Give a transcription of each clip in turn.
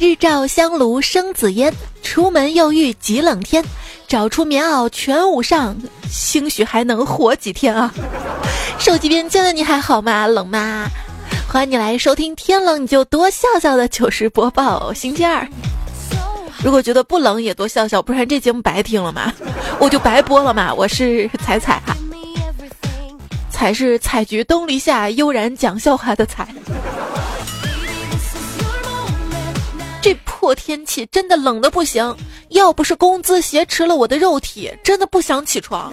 日照香炉生紫烟，出门又遇极冷天，找出棉袄全捂上，兴许还能活几天啊。手机边见的你还好吗？冷吗？欢迎你来收听天冷你就多笑笑的糗事播报，星期二。如果觉得不冷也多笑笑，不然这节目白听了嘛，我就白播了嘛。我是彩彩哈，彩是采菊东篱下，悠然讲笑话的彩。这破天气真的冷得不行，要不是工资挟持了我的肉体，真的不想起床。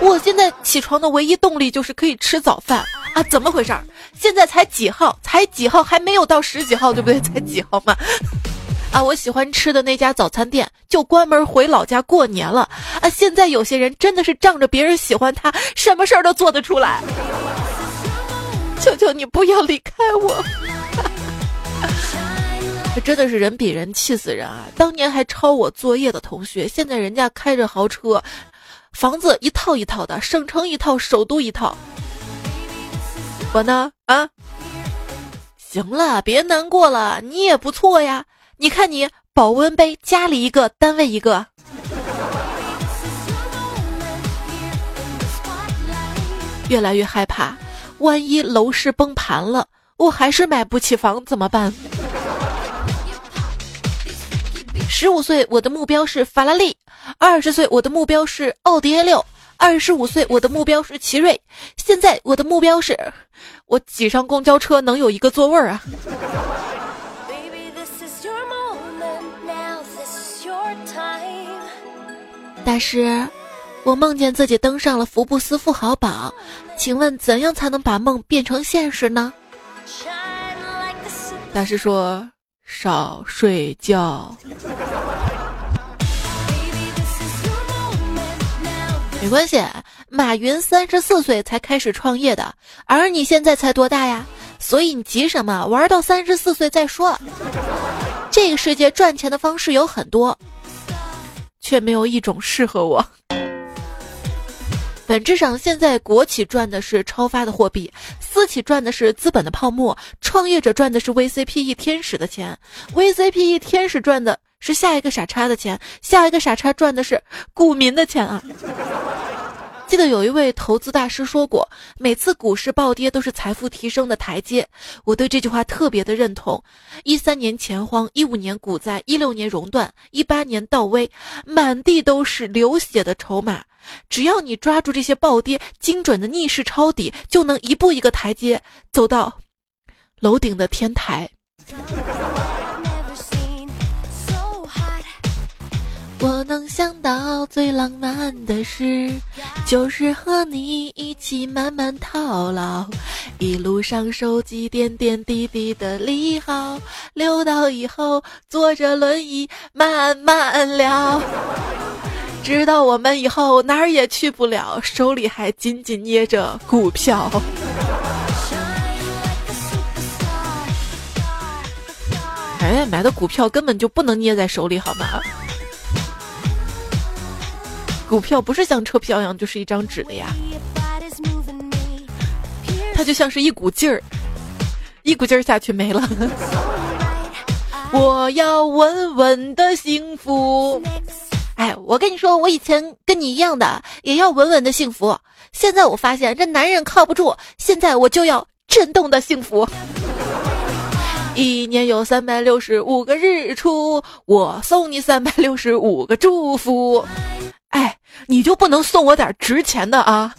我现在起床的唯一动力就是可以吃早饭啊！怎么回事？现在才几号？才几号？还没有到十几号，对不对？才几号嘛？啊，我喜欢吃的那家早餐店就关门回老家过年了啊！现在有些人真的是仗着别人喜欢他，什么事儿都做得出来。求求你不要离开我！真的是人比人气死人啊！当年还抄我作业的同学，现在人家开着豪车，房子一套一套的，省城一套，首都一套。我呢啊，行了，别难过了，你也不错呀。你看你保温杯，家里一个，单位一个。越来越害怕，万一楼市崩盘了，我还是买不起房怎么办？15岁我的目标是法拉利，20岁我的目标是奥迪 A6，25岁我的目标是奇瑞，现在我的目标是，我挤上公交车能有一个座位啊。大师，我梦见自己登上了福布斯富豪榜，请问怎样才能把梦变成现实呢？大师说，少睡觉。没关系，马云34岁才开始创业的，而你现在才多大呀？所以你急什么？玩到34岁再说。这个世界赚钱的方式有很多，却没有一种适合我。本质上，现在国企赚的是超发的货币，私企赚的是资本的泡沫，创业者赚的是 VCPE 天使的钱， VCPE 天使赚的是下一个傻叉的钱，下一个傻叉赚的是股民的钱啊。记得有一位投资大师说过，每次股市暴跌都是财富提升的台阶，我对这句话特别的认同。13年钱荒，15年股灾，16年熔断，18年倒 V， 满地都是流血的筹码。只要你抓住这些暴跌，精准的逆势抄底，就能一步一个台阶走到楼顶的天台。我能想到最浪漫的事，就是和你一起慢慢套牢，一路上收集点点滴滴的利好，溜到以后坐着轮椅慢慢聊，直到我们以后哪儿也去不了，手里还紧紧捏着股票。哎，买的股票根本就不能捏在手里好吗？股票不是像车票一样，就是一张纸的呀，它就像是一股劲儿，一股劲儿下去没了。我要稳稳的幸福。哎，我跟你说，我以前跟你一样的，也要稳稳的幸福。现在我发现这男人靠不住，现在我就要震动的幸福。一年有365个日出，我送你365个祝福。哎，你就不能送我点值钱的啊？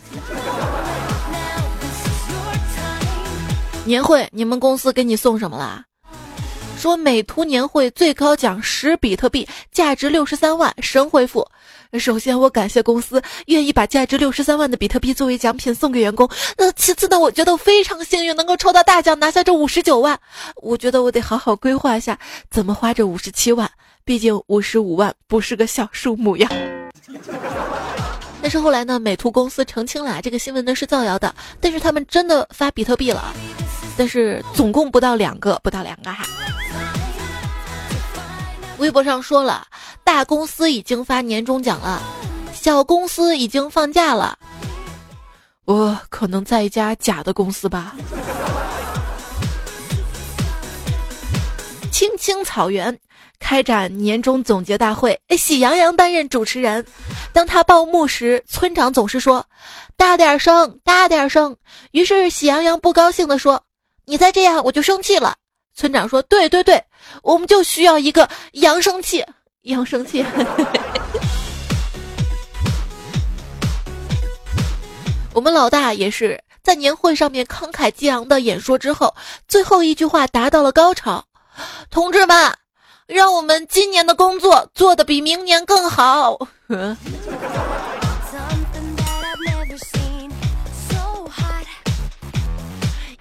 年会，你们公司给你送什么啦？说美图年会最高奖10比特币，价值63万，神回复。首先，我感谢公司愿意把价值63万的比特币作为奖品送给员工。其次呢，我觉得我非常幸运能够抽到大奖，拿下这59万。我觉得我得好好规划一下怎么花这57万，毕竟55万不是个小数目呀。但是后来呢，美图公司澄清了，这个新闻呢是造谣的，但是他们真的发比特币了，但是总共不到两个哈。微博上说了，大公司已经发年终奖了，小公司已经放假了，我可能在一家假的公司吧。亲青草原开展年终总结大会，喜羊羊担任主持人。当他报幕时，村长总是说大点声大点声，于是喜羊羊不高兴地说，你再这样我就生气了。村长说，对对对，我们就需要一个扬声器，扬声器。我们老大也是在年会上面慷慨激昂的演说之后，最后一句话达到了高潮，同志们，让我们今年的工作做得比明年更好。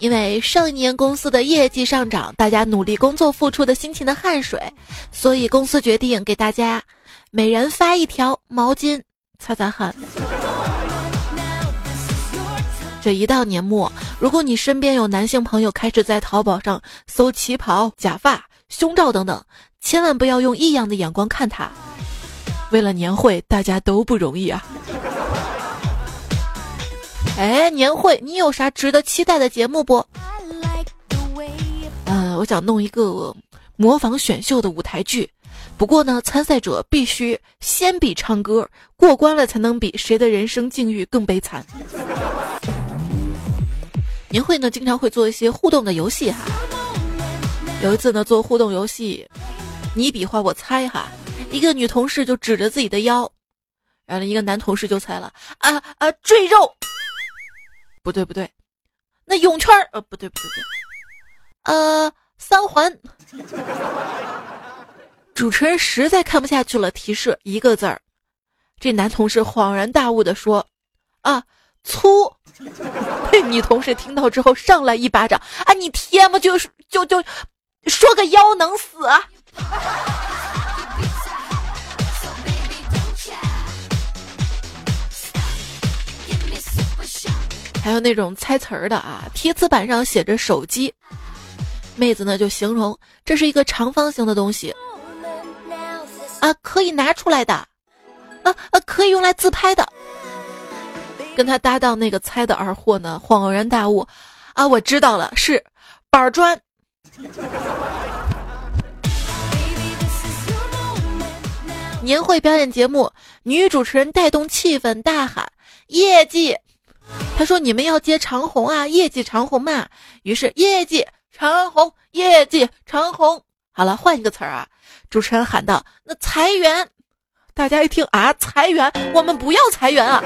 因为上一年公司的业绩上涨，大家努力工作付出的辛勤的汗水，所以公司决定给大家每人发一条毛巾擦擦汗。这一到年末，如果你身边有男性朋友开始在淘宝上搜旗袍、假发、胸罩等等，千万不要用异样的眼光看他。为了年会，大家都不容易啊。哎，年会你有啥值得期待的节目不？我想弄一个模仿选秀的舞台剧，不过呢，参赛者必须先比唱歌，过关了才能比谁的人生境遇更悲惨。年会呢，经常会做一些互动的游戏哈。有一次呢，做互动游戏，你比划我猜哈，一个女同事就指着自己的腰，然后一个男同事就猜了啊，赘肉。不对不对，那泳圈不对，三环。主持人实在看不下去了，提示一个字儿。这男同事恍然大悟地说：“啊，粗。”被女同事听到之后上来一巴掌：“啊，你天嘛，就说个腰能死啊！”还有那种猜词儿的啊，贴词板上写着手机，妹子呢就形容这是一个长方形的东西啊，可以拿出来的啊，可以用来自拍的。跟他搭档那个猜的二货呢恍然大悟啊，我知道了，是板砖。年会表演节目，女主持人带动气氛大喊业绩。他说：“你们要接长虹啊，业绩长虹嘛。”于是业绩长虹，业绩长虹。好了，换一个词儿啊！主持人喊道：“那裁员！”大家一听啊，裁员，我们不要裁员啊！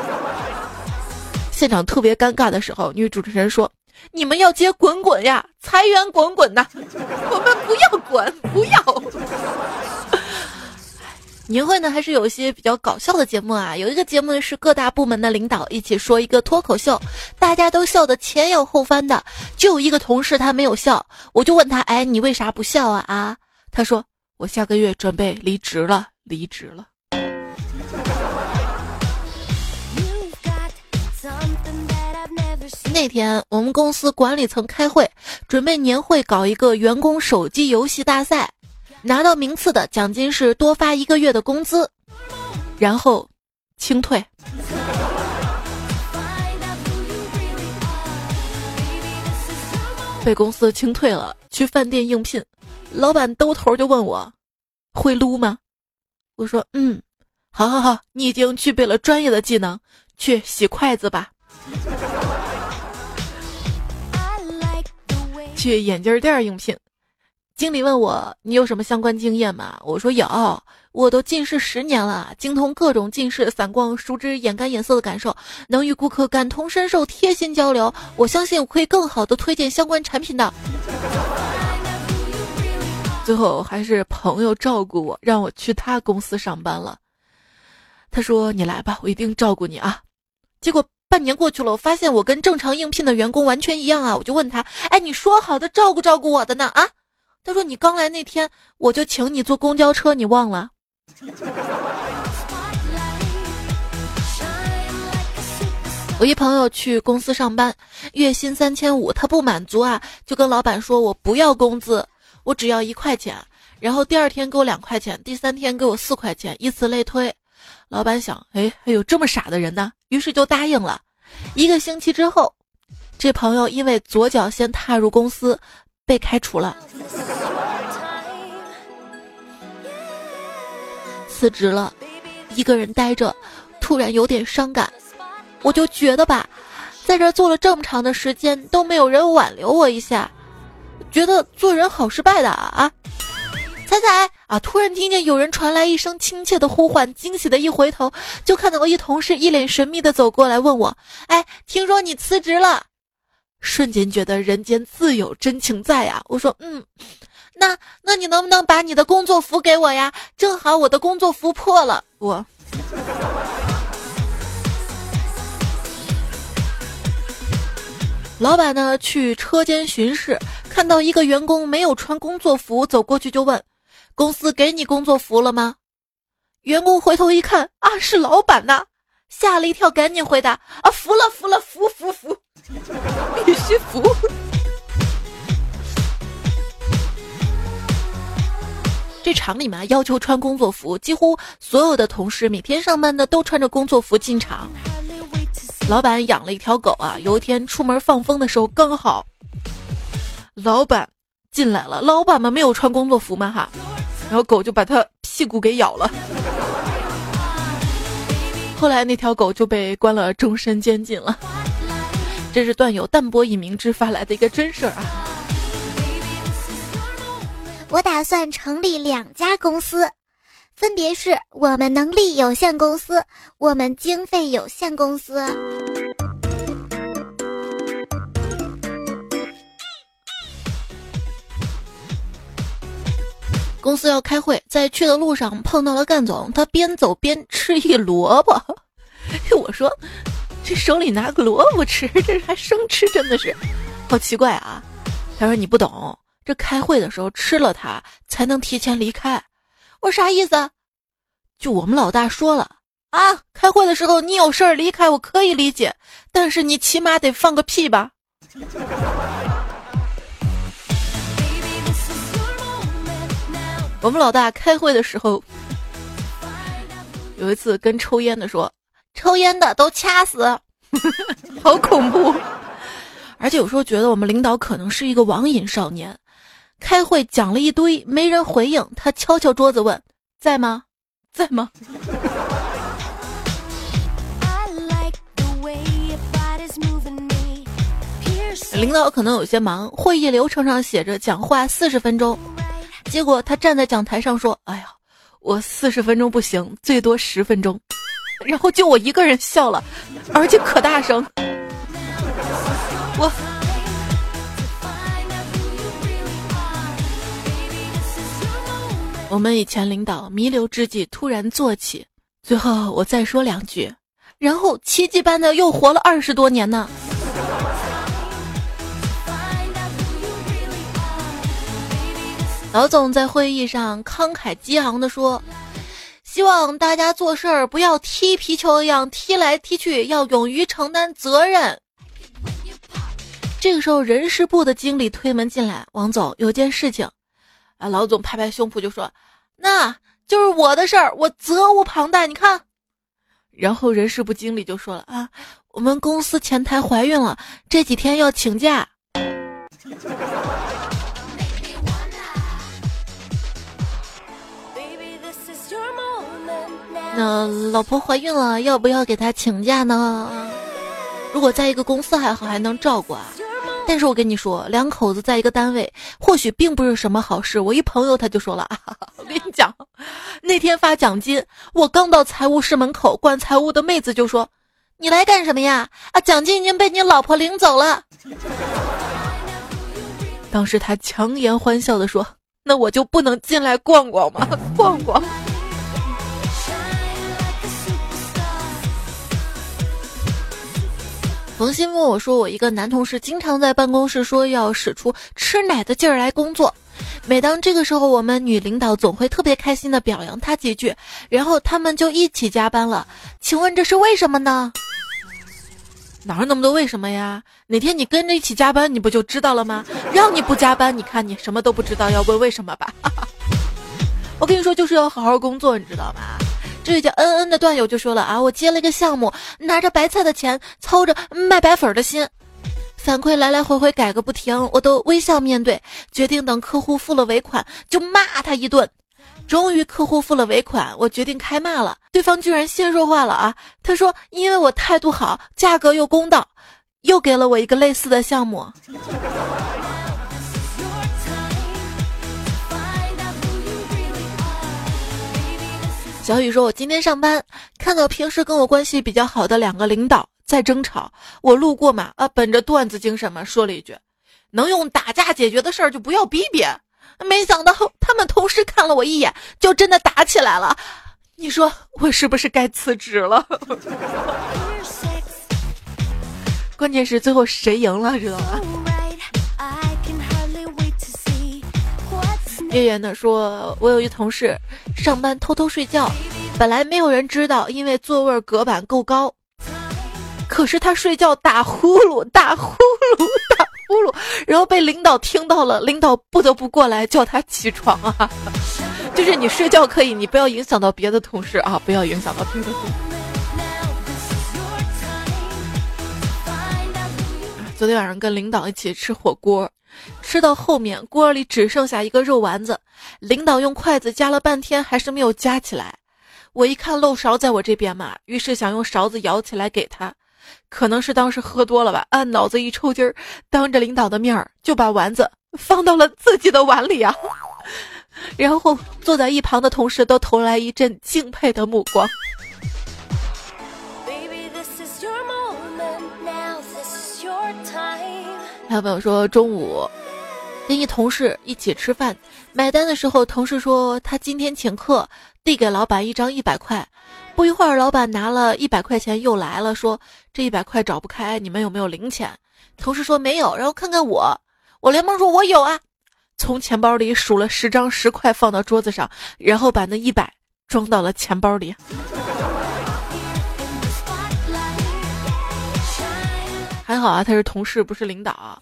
现场特别尴尬的时候，女主持人说：“你们要接滚滚呀，裁员滚滚呐，我们不要滚，不要。”年会呢还是有一些比较搞笑的节目啊，有一个节目是各大部门的领导一起说一个脱口秀，大家都笑得前仰后翻的，就有一个同事他没有笑，我就问他，哎，你为啥不笑啊？他说我下个月准备离职了。那天我们公司管理层开会，准备年会搞一个员工手机游戏大赛，拿到名次的奖金是多发一个月的工资，然后清退。被公司清退了，去饭店应聘，老板兜头就问我会撸吗？我说好，你已经具备了专业的技能，去洗筷子吧。去眼镜店应聘，经理问我你有什么相关经验吗？我说有，我都近视10年了，精通各种近视、散光、熟知眼干眼色的感受，能与顾客感同身受、贴心交流，我相信我可以更好的推荐相关产品的。最后还是朋友照顾我，让我去他公司上班了。他说你来吧，我一定照顾你啊。结果半年过去了，我发现我跟正常应聘的员工完全一样啊，我就问他，哎，你说好的照顾照顾我的呢啊？他说你刚来那天我就请你坐公交车，你忘了。我一朋友去公司上班，月薪3500，他不满足啊，就跟老板说我不要工资，我只要1块钱，然后第二天给我2块钱，第三天给我4块钱，以此类推。老板想，哎，还有这么傻的人呢，于是就答应了。一个星期之后，这朋友因为左脚先踏入公司被开除了。辞职了，一个人呆着，突然有点伤感。我就觉得吧，在这做了这么长的时间都没有人挽留我一下，觉得做人好失败的啊！彩彩啊！突然听见有人传来一声亲切的呼唤，惊喜的一回头，就看到我一同事一脸神秘的走过来问我：“哎，听说你辞职了？”瞬间觉得人间自有真情在呀！我说：“嗯，那你能不能把你的工作服给我呀？正好我的工作服破了。”我。老板呢去车间巡视，看到一个员工没有穿工作服，走过去就问：“公司给你工作服了吗？”员工回头一看，啊，是老板呐，吓了一跳，赶紧回答：“啊，服了，必须服。”这厂里嘛，要求穿工作服，几乎所有的同事每天上班的都穿着工作服进厂。老板养了一条狗啊，有一天出门放风的时候，刚好老板进来了。老板们没有穿工作服嘛哈，然后狗就把他屁股给咬了。后来那条狗就被关了终身监禁了。这是段友淡泊以明志发来的一个真事儿啊。我打算成立两家公司。分别是我们能力有限公司，我们经费有限公司。公司要开会，在去的路上碰到了干总，他边走边吃一萝卜。我说，这手里拿个萝卜吃，这还生吃，真的是好奇怪啊。他说你不懂，这开会的时候吃了它才能提前离开。我啥意思啊？就我们老大说了啊，开会的时候你有事儿离开我可以理解，但是你起码得放个屁吧。我们老大开会的时候有一次跟抽烟的说，抽烟的都掐死。好恐怖。而且有时候觉得我们领导可能是一个网瘾少年，开会讲了一堆没人回应，他敲敲桌子问，在吗？在吗？领导可能有些忙，会议流程上写着讲话40分钟，结果他站在讲台上说，哎呀，我40分钟不行，最多10分钟。然后就我一个人笑了，而且可大声。我我们以前领导弥留之际突然坐起，最后我再说两句，然后奇迹般的又活了20多年呢。老总在会议上慷慨激昂地说，希望大家做事儿不要踢皮球一样踢来踢去，要勇于承担责任。这个时候人事部的经理推门进来，王总有件事情啊。老总拍拍胸脯就说，那就是我的事儿，我责无旁贷，你看。然后人事部经理就说了，啊，我们公司前台怀孕了，这几天要请假。那老婆怀孕了，要不要给她请假呢？如果在一个公司还好，还能照顾啊。但是我跟你说，两口子在一个单位或许并不是什么好事。我一朋友他就说了啊，我跟你讲，那天发奖金，我刚到财务室门口，管财务的妹子就说，你来干什么呀？啊，奖金已经被你老婆领走了。当时他强颜欢笑地说，那我就不能进来逛逛吗？逛逛。冯鑫问我说，我一个男同事经常在办公室说要使出吃奶的劲儿来工作，每当这个时候，我们女领导总会特别开心的表扬他几句，然后他们就一起加班了。请问这是为什么呢？哪有那么多为什么呀？哪天你跟着一起加班，你不就知道了吗？让你不加班，你看你什么都不知道，要问为什么吧。我跟你说，就是要好好工作，你知道吗？这叫恩恩的段友就说了啊，我接了一个项目，拿着白菜的钱，操着卖白粉的心，反馈来来回回改个不停，我都微笑面对，决定等客户付了尾款就骂他一顿。终于客户付了尾款，我决定开骂了。对方居然先说话了啊，他说因为我态度好，价格又公道，又给了我一个类似的项目。小雨说，我今天上班看到平时跟我关系比较好的两个领导在争吵，我路过嘛，本着段子精神嘛，说了一句，能用打架解决的事儿就不要逼逼。没想到他们同时看了我一眼，就真的打起来了。你说我是不是该辞职了？关键是最后谁赢了，知道吗？月圆的说，我有一同事上班偷偷睡觉，本来没有人知道，因为座位隔板够高，可是他睡觉打呼噜，然后被领导听到了，领导不得不过来叫他起床啊。就是你睡觉可以，你不要影响到别的同事啊，不要影响到别的同事。昨天晚上跟领导一起吃火锅，吃到后面锅里只剩下一个肉丸子，领导用筷子夹了半天还是没有夹起来。我一看漏勺在我这边嘛，于是想用勺子舀起来给他，可能是当时喝多了吧，脑子一抽筋儿，当着领导的面儿就把丸子放到了自己的碗里啊。然后坐在一旁的同事都投来一阵敬佩的目光。还有朋友说，中午跟一同事一起吃饭，买单的时候同事说他今天请客，递给老板一张100块。不一会儿老板拿了100块钱又来了，说这100块找不开，你们有没有零钱？同事说没有，然后看看我连忙说我有啊，从钱包里数了10张10块放到桌子上，然后把那100装到了钱包里。还好啊，他是同事不是领导。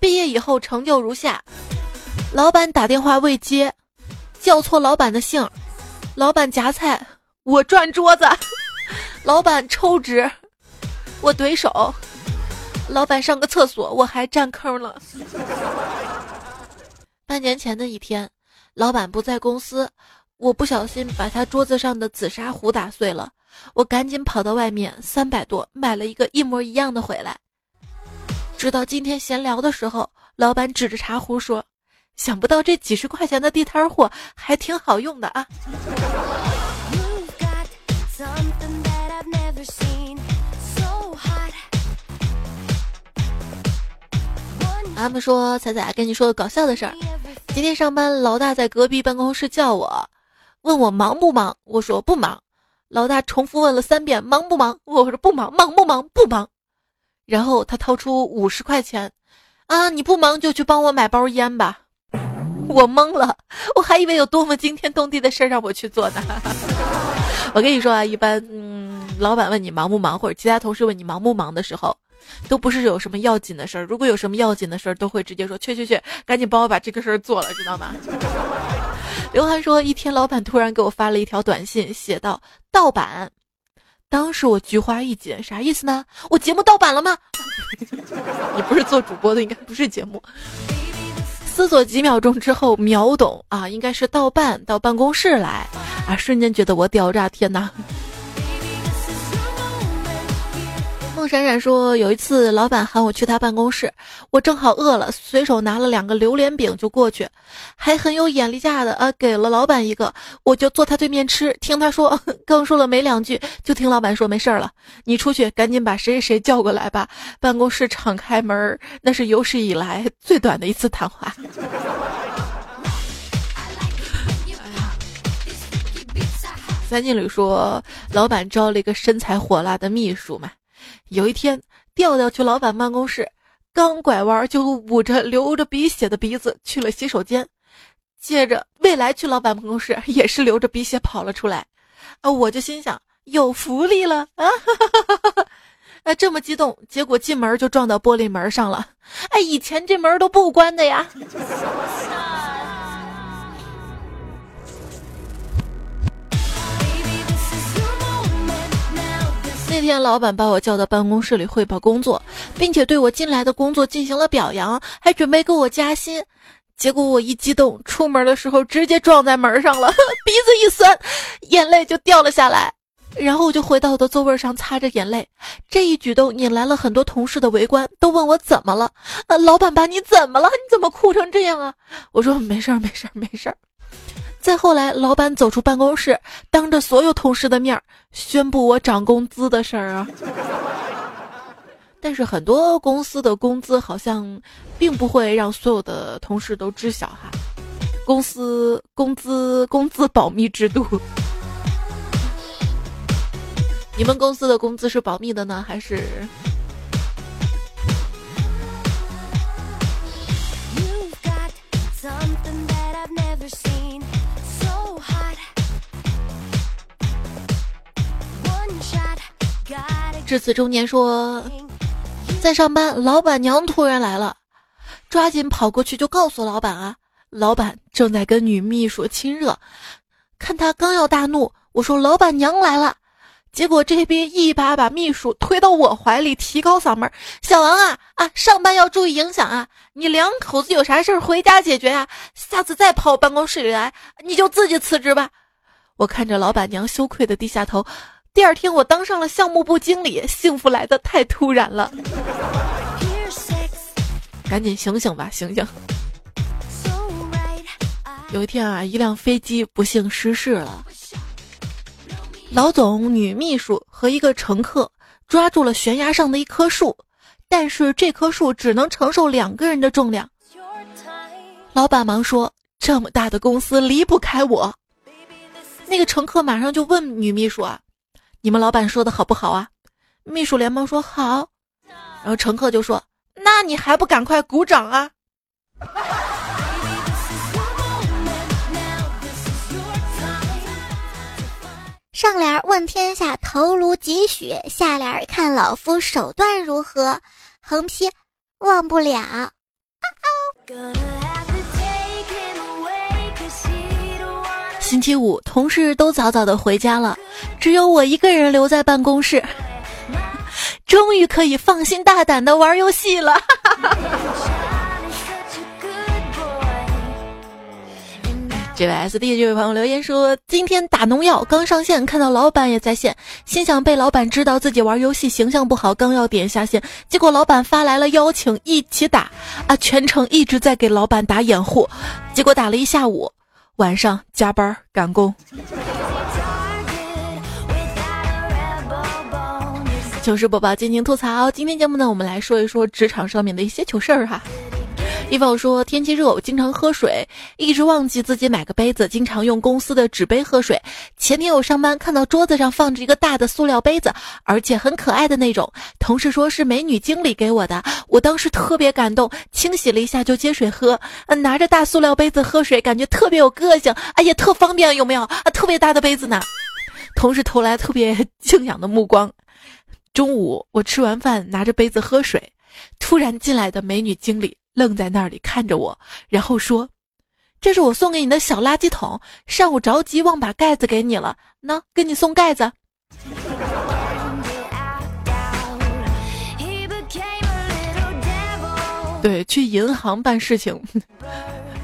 毕业以后成就如下，老板打电话未接，叫错老板的姓，老板夹菜我转桌子，老板抽纸我怼手，老板上个厕所我还占坑了。半年前的一天，老板不在公司，我不小心把他桌子上的紫砂壶打碎了，我赶紧跑到外面300多买了一个一模一样的回来。直到今天闲聊的时候，老板指着茶壶说，想不到这几十块钱的地摊货还挺好用的啊。他们说，彩彩跟你说个搞笑的事儿，今天上班老大在隔壁办公室叫我，问我忙不忙，我说不忙。老大重复问了3遍忙不忙，我说不忙。忙不忙？不忙。然后他掏出50块钱，啊，你不忙就去帮我买包烟吧。我懵了，我还以为有多么惊天动地的事让我去做呢。我跟你说啊，一般老板问你忙不忙，或者其他同事问你忙不忙的时候，都不是有什么要紧的事儿。如果有什么要紧的事儿，都会直接说去，赶紧帮我把这个事儿做了，知道吗？刘涵说，一天老板突然给我发了一条短信，写到盗版，当时我菊花一紧，啥意思呢？我节目盗版了吗？你不是做主播的，应该不是节目。思索几秒钟之后秒懂啊，应该是盗版到办公室来啊，瞬间觉得我屌炸天哪！孟闪闪说，有一次老板喊我去他办公室，我正好饿了，随手拿了2个榴莲饼就过去，还很有眼力架的给了老板一个，我就坐他对面吃，听他说，刚说了没2句，就听老板说没事了，你出去赶紧把谁谁叫过来吧。办公室敞开门，那是有史以来最短的一次谈话。三金旅说，老板招了一个身材火辣的秘书嘛。有一天调调去老板办公室，刚拐弯就捂着流着鼻血的鼻子去了洗手间，接着未来去老板办公室也是流着鼻血跑了出来啊！我就心想有福利了啊！这么激动，结果进门就撞到玻璃门上了，哎，以前这门都不关的呀。那天老板把我叫到办公室里汇报工作，并且对我近来的工作进行了表扬，还准备给我加薪。结果我一激动，出门的时候直接撞在门上了，鼻子一酸，眼泪就掉了下来。然后我就回到我的座位上，擦着眼泪。这一举动引来了很多同事的围观，都问我怎么了。老板吧，你怎么了？你怎么哭成这样啊？我说没事儿，没事儿，没事儿。再后来，老板走出办公室，当着所有同事的面宣布我涨工资的事儿啊。但是很多公司的工资好像并不会让所有的同事都知晓哈。工资保密制度。你们公司的工资是保密的呢，还是？至此中年说，在上班，老板娘突然来了，抓紧跑过去就告诉老板啊，老板正在跟女秘书亲热，看他刚要大怒，我说老板娘来了。结果这边一把把秘书推到我怀里，提高嗓门：“小王啊，上班要注意影响啊！你两口子有啥事儿回家解决呀、啊！下次再跑我办公室里来，你就自己辞职吧。”我看着老板娘羞愧的低下头。第二天我当上了项目部经理，幸福来得太突然了。赶紧醒醒吧，醒醒！有一天啊，一辆飞机不幸失事了。老总、女秘书和一个乘客抓住了悬崖上的一棵树，但是这棵树只能承受2个人的重量。老板忙说：“这么大的公司离不开我。”那个乘客马上就问女秘书啊：“你们老板说的好不好啊？”秘书连忙说：“好。”然后乘客就说：“那你还不赶快鼓掌啊！”上联问天下头颅几许，下联看老夫手段如何，横批忘不了。星期五，同事都早早的回家了，只有我一个人留在办公室，终于可以放心大胆的玩游戏了。这位 SD 这位朋友留言说，今天打农药刚上线，看到老板也在线，心想被老板知道自己玩游戏形象不好，刚要点下线，结果老板发来了邀请，一起打啊！全程一直在给老板打掩护，结果打了一下午，晚上加班赶工。糗事播报，尽情吐槽。今天节目呢，我们来说一说职场上面的一些糗事儿哈。一方说，天气热，我经常喝水，一直忘记自己买个杯子，经常用公司的纸杯喝水。前天我上班看到桌子上放着一个大的塑料杯子，而且很可爱的那种，同事说是美女经理给我的，我当时特别感动，清洗了一下就接水喝，拿着大塑料杯子喝水，感觉特别有个性，也特方便，有没有啊？特别大的杯子呢，同事投来特别敬仰的目光。中午我吃完饭拿着杯子喝水，突然进来的美女经理愣在那里看着我，然后说：“这是我送给你的小垃圾桶，上午着急忘把盖子给你了，那给你送盖子。”对，去银行办事情，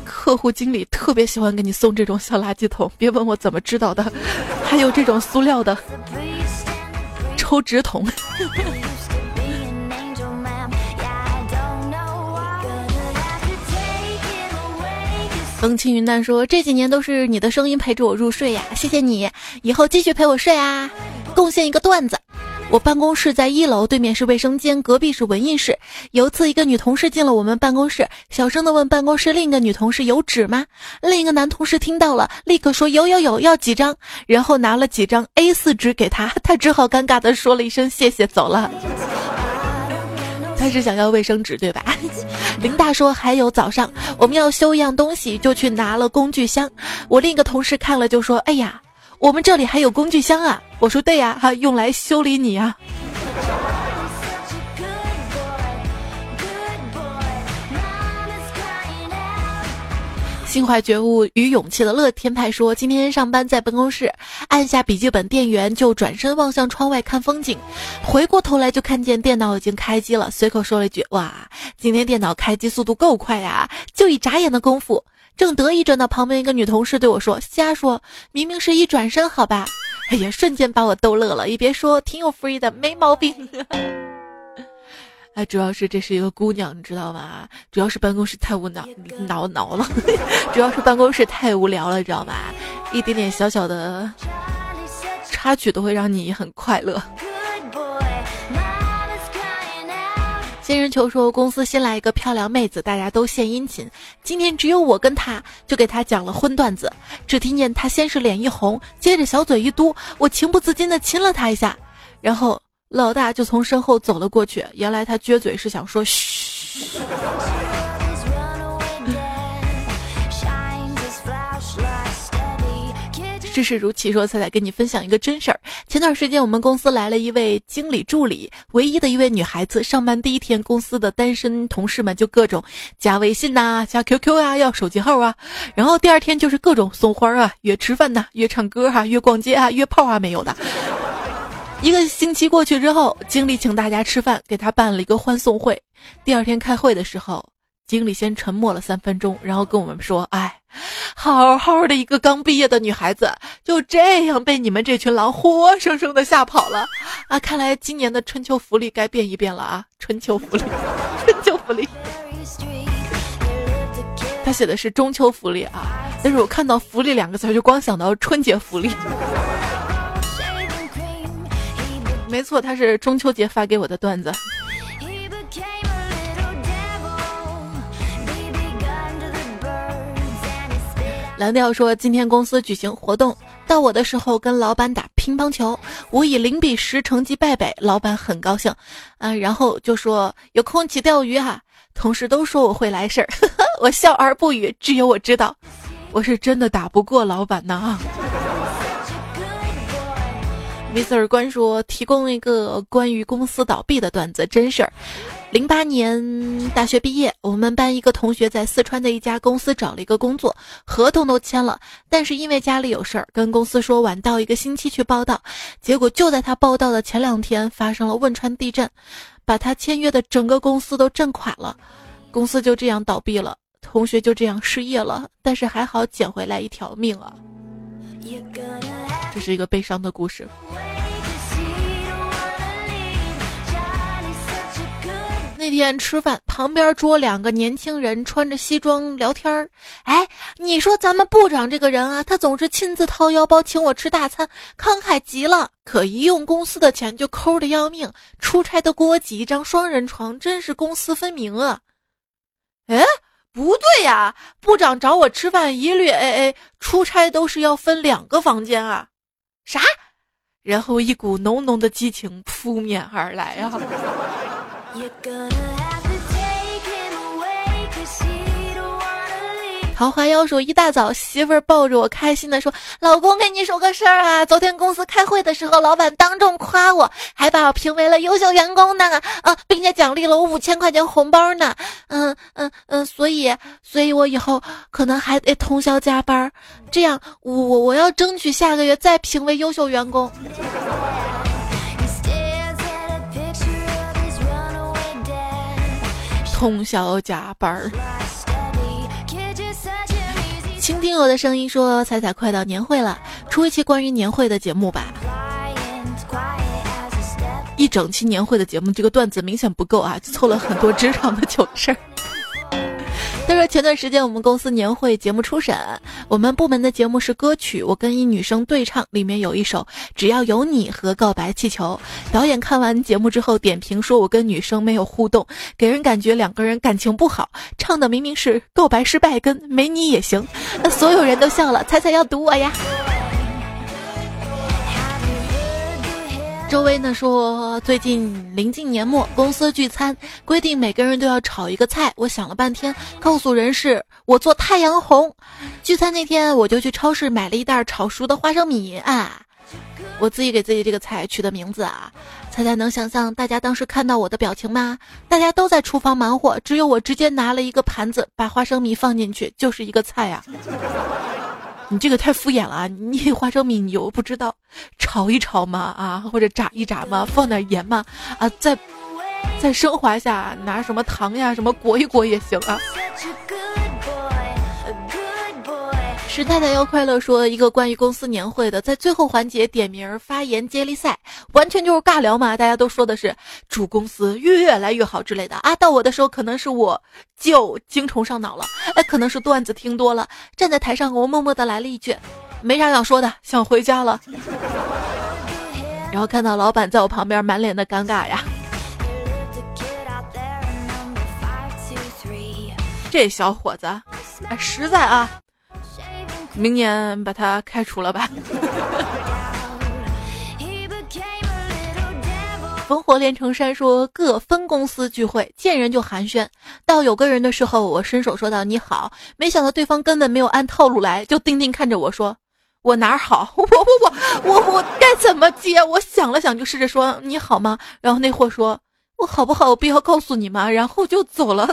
客户经理特别喜欢给你送这种小垃圾桶，别问我怎么知道的，还有这种塑料的抽纸筒。风轻云淡说，这几年都是你的声音陪着我入睡呀，谢谢你，以后继续陪我睡啊。贡献一个段子，我办公室在1楼，对面是卫生间，隔壁是文艺室。有一次一个女同事进了我们办公室，小声的问办公室另一个女同事有纸吗？另一个男同事听到了，立刻说有，要几张，然后拿了几张 A4 纸给他，他只好尴尬的说了一声谢谢走了。他是想要卫生纸对吧？林大说，还有早上我们要修一样东西，就去拿了工具箱。我另一个同事看了就说，哎呀，我们这里还有工具箱啊？我说对呀，用来修理你啊。心怀觉悟与勇气的乐天派说，今天上班在办公室按下笔记本电源，就转身望向窗外看风景，回过头来就看见电脑已经开机了，随口说了一句，哇，今天电脑开机速度够快呀，就一眨眼的功夫。正得意着呢，旁边一个女同事对我说，瞎说，明明是一转身好吧。哎呀，瞬间把我逗乐了，也别说，挺有 free 的，没毛病。哎，主要是这是一个姑娘，你知道吗？主要是办公室太无脑了，主要是办公室太无聊了，知道吗？一点点小小的插曲都会让你很快乐。仙人球说，公司新来一个漂亮妹子，大家都献殷勤，今天只有我跟她，就给她讲了荤段子。只听见她先是脸一红，接着小嘴一嘟，我情不自禁地亲了她一下，然后老大就从身后走了过去，原来他撅嘴是想说嘘。世事如棋说，彩彩跟你分享一个真事儿。前段时间我们公司来了一位经理助理，唯一的一位女孩子，上班第一天，公司的单身同事们就各种加微信呐、加 QQ 啊，要手机号啊，然后第二天就是各种送花啊、约吃饭呐、约唱歌啊、约逛街啊、约炮啊，没有的。一个星期过去之后，经理请大家吃饭，给他办了一个欢送会。第二天开会的时候，经理先沉默了3分钟，然后跟我们说，哎，好好的一个刚毕业的女孩子，就这样被你们这群狼活生生的吓跑了啊！看来今年的春秋福利该变一变了啊！春秋福利，春秋福利，他写的是中秋福利啊，但是我看到福利两个词就光想到春节福利。没错，他是中秋节发给我的段子。蓝调说，今天公司举行活动，到我的时候跟老板打乒乓球，我以0-10成绩败北，老板很高兴啊，然后就说有空去钓鱼哈、啊，同事都说我会来事儿，我笑而不语，只有我知道，我是真的打不过老板呐。Mr. 关说，提供一个关于公司倒闭的段子，真事儿。08年大学毕业，我们班一个同学在四川的一家公司找了一个工作，合同都签了，但是因为家里有事儿，跟公司说晚到1个星期去报到，结果就在他报到的前2天发生了汶川地震，把他签约的整个公司都震垮了，公司就这样倒闭了，同学就这样失业了，但是还好捡回来一条命啊。这是一个悲伤的故事。那天吃饭，旁边桌2个年轻人穿着西装聊天儿。哎，你说咱们部长这个人啊，他总是亲自掏腰包请我吃大餐，慷慨极了，可一用公司的钱就抠得要命，出差都给我挤一张双人床，真是公私分明啊。哎，不对呀，部长找我吃饭一律 AA， 出差都是要分2个房间啊。啥？然后一股浓浓的激情扑面而来啊。桃花妖说，一大早媳妇儿抱着我开心的说，老公跟你说个事儿啊，昨天公司开会的时候，老板当众夸我，还把我评为了优秀员工呢啊，并且奖励了我5000块钱红包呢。所以我以后可能还得通宵加班，这样我要争取下个月再评为优秀员工。通宵加班。倾听我的声音说，彩彩快到年会了，出一期关于年会的节目吧。一整期年会的节目，这个段子明显不够啊，凑了很多职场的糗事儿。他说，前段时间我们公司年会节目初审，我们部门的节目是歌曲，我跟一女生对唱，里面有一首《只要有你》和《告白气球》。导演看完节目之后点评说，我跟女生没有互动，给人感觉2个人感情不好，唱的明明是告白失败跟没你也行，所有人都笑了，彩彩要毒我呀。周薇呢说，最近临近年末，公司聚餐规定每个人都要炒一个菜，我想了半天，告诉人事我做太阳红。聚餐那天我就去超市买了一袋炒熟的花生米啊，我自己给自己这个菜取的名字啊，彩彩能想象大家当时看到我的表情吗？大家都在厨房忙活，只有我直接拿了一个盘子，把花生米放进去，就是一个菜啊。你这个太敷衍了啊！你花生米你又不知道炒一炒吗？啊，或者炸一炸吗？放点盐吗？啊，再升华一下，拿什么糖呀，什么裹一裹也行啊。石太太要快乐说一个关于公司年会的，在最后环节点名发言接力赛，完全就是尬聊嘛！大家都说的是祝公司越来越好之类的啊。到我的时候，可能是我就精虫上脑了，哎，可能是段子听多了。站在台上，我默默的来了一句：“没啥想说的，想回家了。”然后看到老板在我旁边满脸的尴尬呀，这小伙子，哎，实在啊。明年把他开除了吧。烽火连成山说各分公司聚会见人就寒暄，到有个人的时候我伸手说道你好，没想到对方根本没有按套路来，就定定看着我说我哪儿好，我该怎么接？我想了想就试着说你好吗，然后那货说我好不好我必要告诉你吗，然后就走了。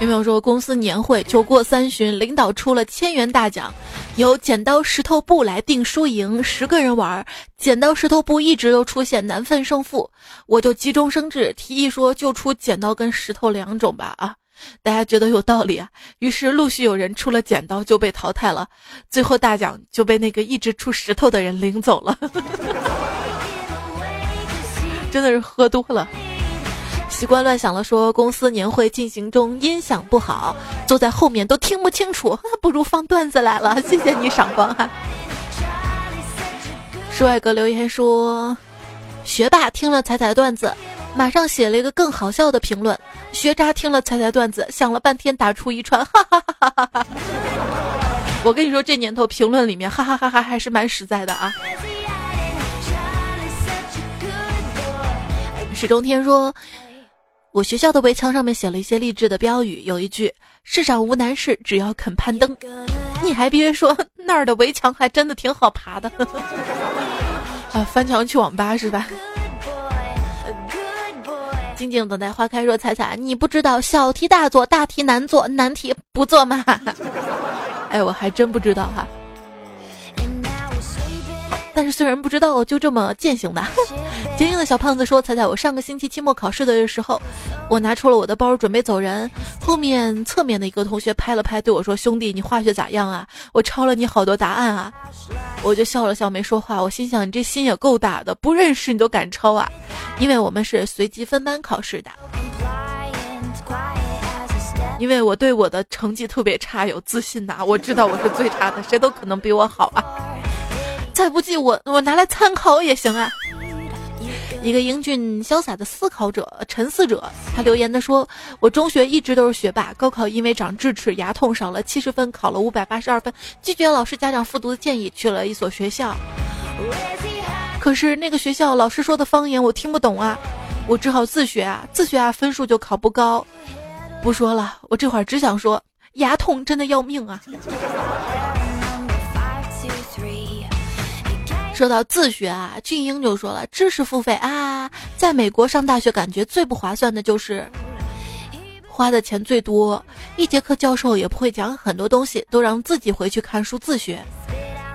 有没有说公司年会酒过三巡，领导出了1,000元大奖，由剪刀石头布来定输赢，10个人玩，剪刀石头布一直都出现难分胜负，我就急中生智提议说就出剪刀跟石头2种吧啊，大家觉得有道理啊，于是陆续有人出了剪刀就被淘汰了，最后大奖就被那个一直出石头的人领走了。真的是喝多了。习惯乱想了说公司年会进行中音响不好，坐在后面都听不清楚，不如放段子来了，谢谢你赏光哈。施外格留言说学霸听了彩彩段子马上写了一个更好笑的评论，学渣听了彩彩段子想了半天打出一串哈哈哈哈哈。我跟你说这年头评论里面哈哈哈哈还是蛮实在的啊。史中天说我学校的围墙上面写了一些励志的标语，有一句世上无难事只要肯攀登，你还别说那儿的围墙还真的挺好爬的。啊，翻墙去网吧是吧。静静等待花开说彩彩你不知道小题大做大题难做难题不做吗？哎我还真不知道哈，但是虽然不知道就这么践行的。坚硬的小胖子说彩彩我上个星期期末考试的时候我拿出了我的包准备走人，后面侧面的一个同学拍了拍对我说兄弟你化学咋样啊，我抄了你好多答案啊。我就笑了笑没说话，我心想你这心也够大的，不认识你都敢抄啊，因为我们是随机分班考试的。因为我对我的成绩特别差有自信啊，我知道我是最差的，谁都可能比我好啊，再不济我拿来参考也行啊。一个英俊潇洒的沉思者他留言的说我中学一直都是学霸，高考因为长智齿牙痛少了70分，考了582分，拒绝老师家长复读的建议，去了一所学校，可是那个学校老师说的方言我听不懂啊，我只好自学啊，分数就考不高。不说了，我这会儿只想说牙痛真的要命啊。说到自学啊，俊英就说了知识付费啊，在美国上大学感觉最不划算的就是花的钱最多，一节课教授也不会讲很多东西，都让自己回去看书自学，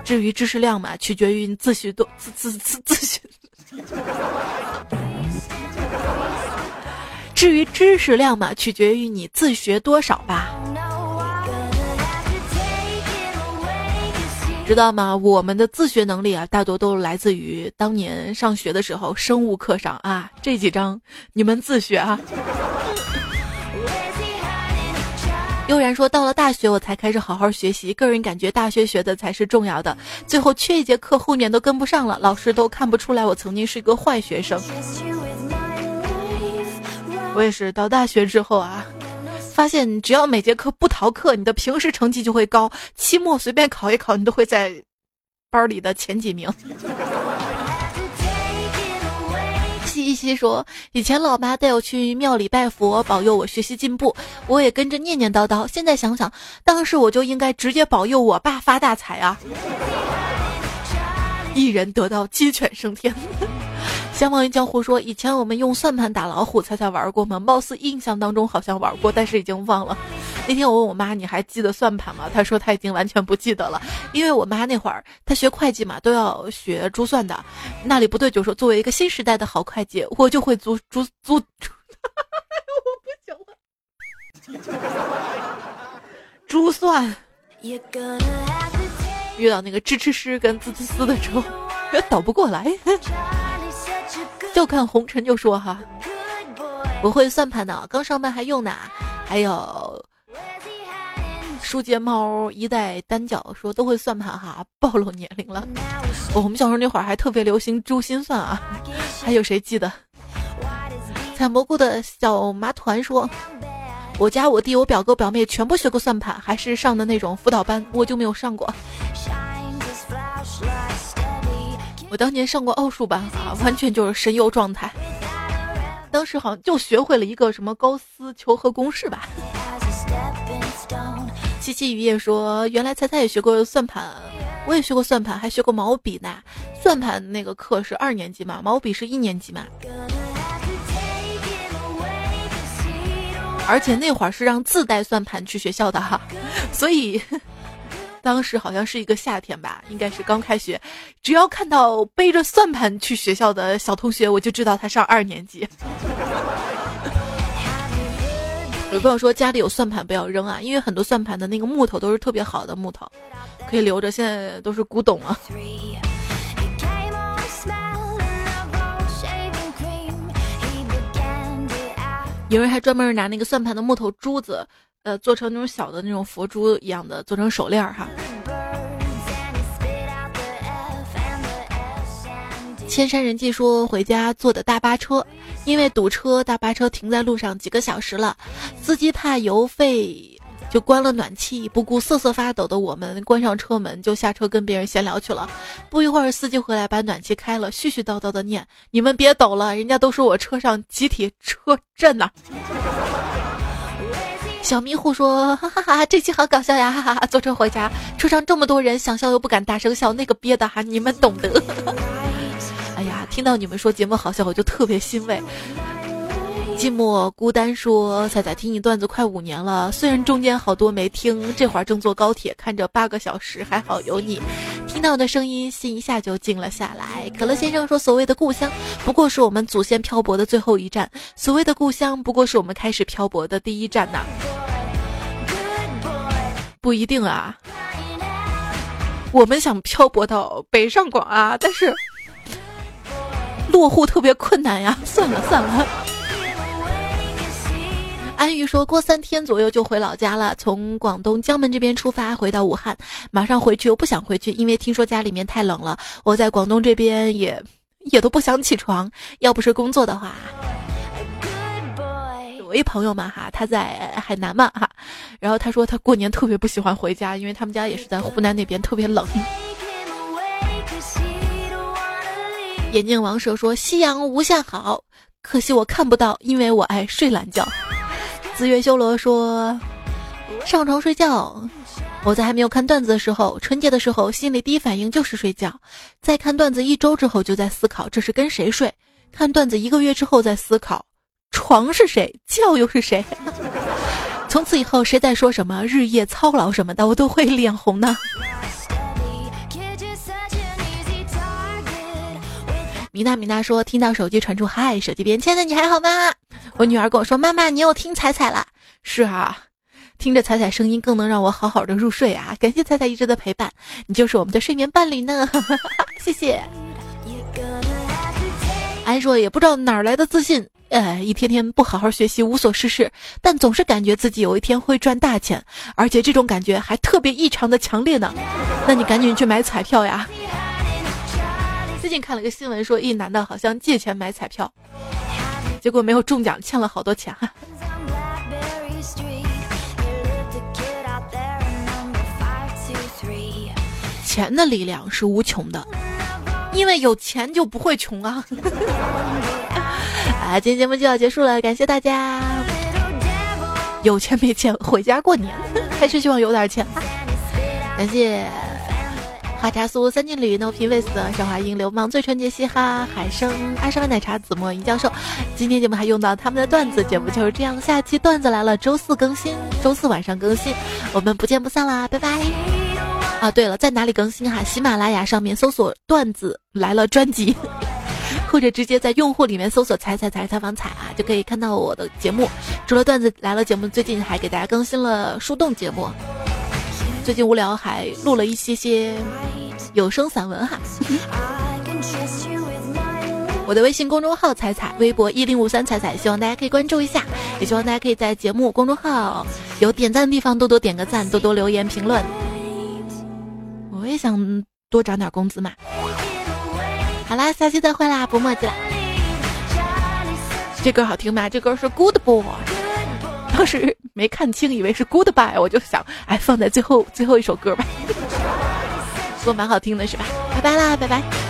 至于知识量嘛取决于你自学至于知识量嘛取决于你自学多少吧。知道吗？我们的自学能力啊，大多都来自于当年上学的时候生物课上啊，这几章你们自学啊。悠然说，到了大学我才开始好好学习，个人感觉大学学的才是重要的，最后缺一节课后面都跟不上了，老师都看不出来我曾经是一个坏学生。我也是到大学之后啊，发现只要每节课不逃课，你的平时成绩就会高，期末随便考一考你都会在班里的前几名。西西说，以前老妈带我去庙里拜佛，保佑我学习进步，我也跟着念念叨叨。现在想想，当时我就应该直接保佑我爸发大财啊！一人得道，鸡犬升天。相忘于江湖说，以前我们用算盘打老虎，才玩过吗？貌似印象当中好像玩过，但是已经忘了。那天我问我妈，你还记得算盘吗？她说她已经完全不记得了，因为我妈那会儿她学会计嘛，都要学珠算的，那里不对就说，作为一个新时代的好会计，我就会珠算。遇到那个吱吱吱跟滋滋滋的时候，倒不过来。就看红尘就说哈，我会算盘呢，刚上班还用呢。还有书睫毛一带单脚说，都会算盘哈，暴露年龄了。我们小时候那会儿还特别流行珠心算啊，还有谁记得？采蘑菇的小麻团说，我家我弟我表哥表妹全部学过算盘，还是上的那种辅导班，我就没有上过。我当年上过奥数班啊，完全就是神游状态。当时好像就学会了一个什么高斯求和公式吧。七七雨夜说，原来彩也学过算盘，我也学过算盘，还学过毛笔呢。算盘那个课是2年级嘛，毛笔是1年级嘛。而且那会儿是让自带算盘去学校的哈，所以当时好像是一个夏天吧，应该是刚开学，只要看到背着算盘去学校的小同学，我就知道他上2年级。有朋友说家里有算盘不要扔啊，因为很多算盘的那个木头都是特别好的木头，可以留着，现在都是古董啊。有人还专门拿那个算盘的木头珠子，做成那种小的那种佛珠一样的，做成手链哈。千山人迹说，回家坐的大巴车，因为堵车，大巴车停在路上几个小时了，司机怕油费就关了暖气，不顾瑟瑟发抖的我们关上车门就下车跟别人闲聊去了。不一会儿司机回来把暖气开了，絮絮叨叨的念，你们别抖了，人家都说我车上集体车震了。小迷糊说，哈哈哈，这期好搞笑呀，哈哈，坐车回家，车上这么多人，想笑又不敢大声笑，那个憋的哈，你们懂得。哎呀，听到你们说节目好笑，我就特别欣慰。寂寞孤单说，彩彩听你段子快5年了，虽然中间好多没听，这会儿正坐高铁看着8个小时，还好有你，听到我的声音心一下就静了下来。可乐先生说，所谓的故乡不过是我们祖先漂泊的最后一站，所谓的故乡不过是我们开始漂泊的第一站呐。不一定啊，我们想漂泊到北上广啊，但是落户特别困难呀，算了。安玉说，过3天左右就回老家了，从广东江门这边出发回到武汉，马上回去又不想回去，因为听说家里面太冷了，我在广东这边也都不想起床，要不是工作的话。我一朋友嘛哈，他在海南嘛哈，然后他说他过年特别不喜欢回家，因为他们家也是在湖南那边，特别冷。眼镜王蛇说，夕阳无限好，可惜我看不到，因为我爱睡懒觉。紫月修罗说，上床睡觉，我在还没有看段子的时候，春节的时候，心里第一反应就是睡觉，在看段子1周之后就在思考这是跟谁睡，看段子1个月之后在思考床是谁，觉又是谁。从此以后谁在说什么日夜操劳什么的，我都会脸红呢。米娜说，听到手机传出嗨，手机边亲爱的你还好吗？我女儿跟我说，妈妈你又听彩彩了。是啊，听着彩彩声音更能让我好好的入睡啊，感谢彩彩一直的陪伴，你就是我们的睡眠伴侣呢。谢谢。安说，也不知道哪儿来的自信，一天天不好好学习无所事事，但总是感觉自己有一天会赚大钱，而且这种感觉还特别异常的强烈呢。那你赶紧去买彩票呀。最近看了个新闻说，一男的好像借钱买彩票，结果没有中奖，欠了好多钱哈。钱的力量是无穷的，因为有钱就不会穷啊。啊，今天节目就要结束了，感谢大家。有钱没钱回家过年，还是希望有点钱啊。感谢花茶酥、三金旅、No P West、小华英、流氓最纯洁、嘻哈、海生、阿山奶茶、子墨、银教授。今天节目还用到他们的段子，节目就是这样。下期段子来了，周四更新，周四晚上更新，我们不见不散啦，拜拜。啊，对了，在哪里更新哈？喜马拉雅上面搜索“段子来了”专辑，或者直接在用户里面搜索“采访采”啊，就可以看到我的节目。除了段子来了节目，最近还给大家更新了树洞节目。最近无聊还录了一些有声散文哈。我的微信公众号采采，微博1053采采，希望大家可以关注一下，也希望大家可以在节目公众号有点赞的地方多多点个赞，多多留言评论。我也想多涨点工资嘛。好啦，下期再会啦，不墨迹啦。这歌好听吗？这歌是 Good Boy。当时没看清，以为是 Goodbye， 我就想，哎，放在最后一首歌吧，说蛮好听的是吧？拜拜啦，拜拜。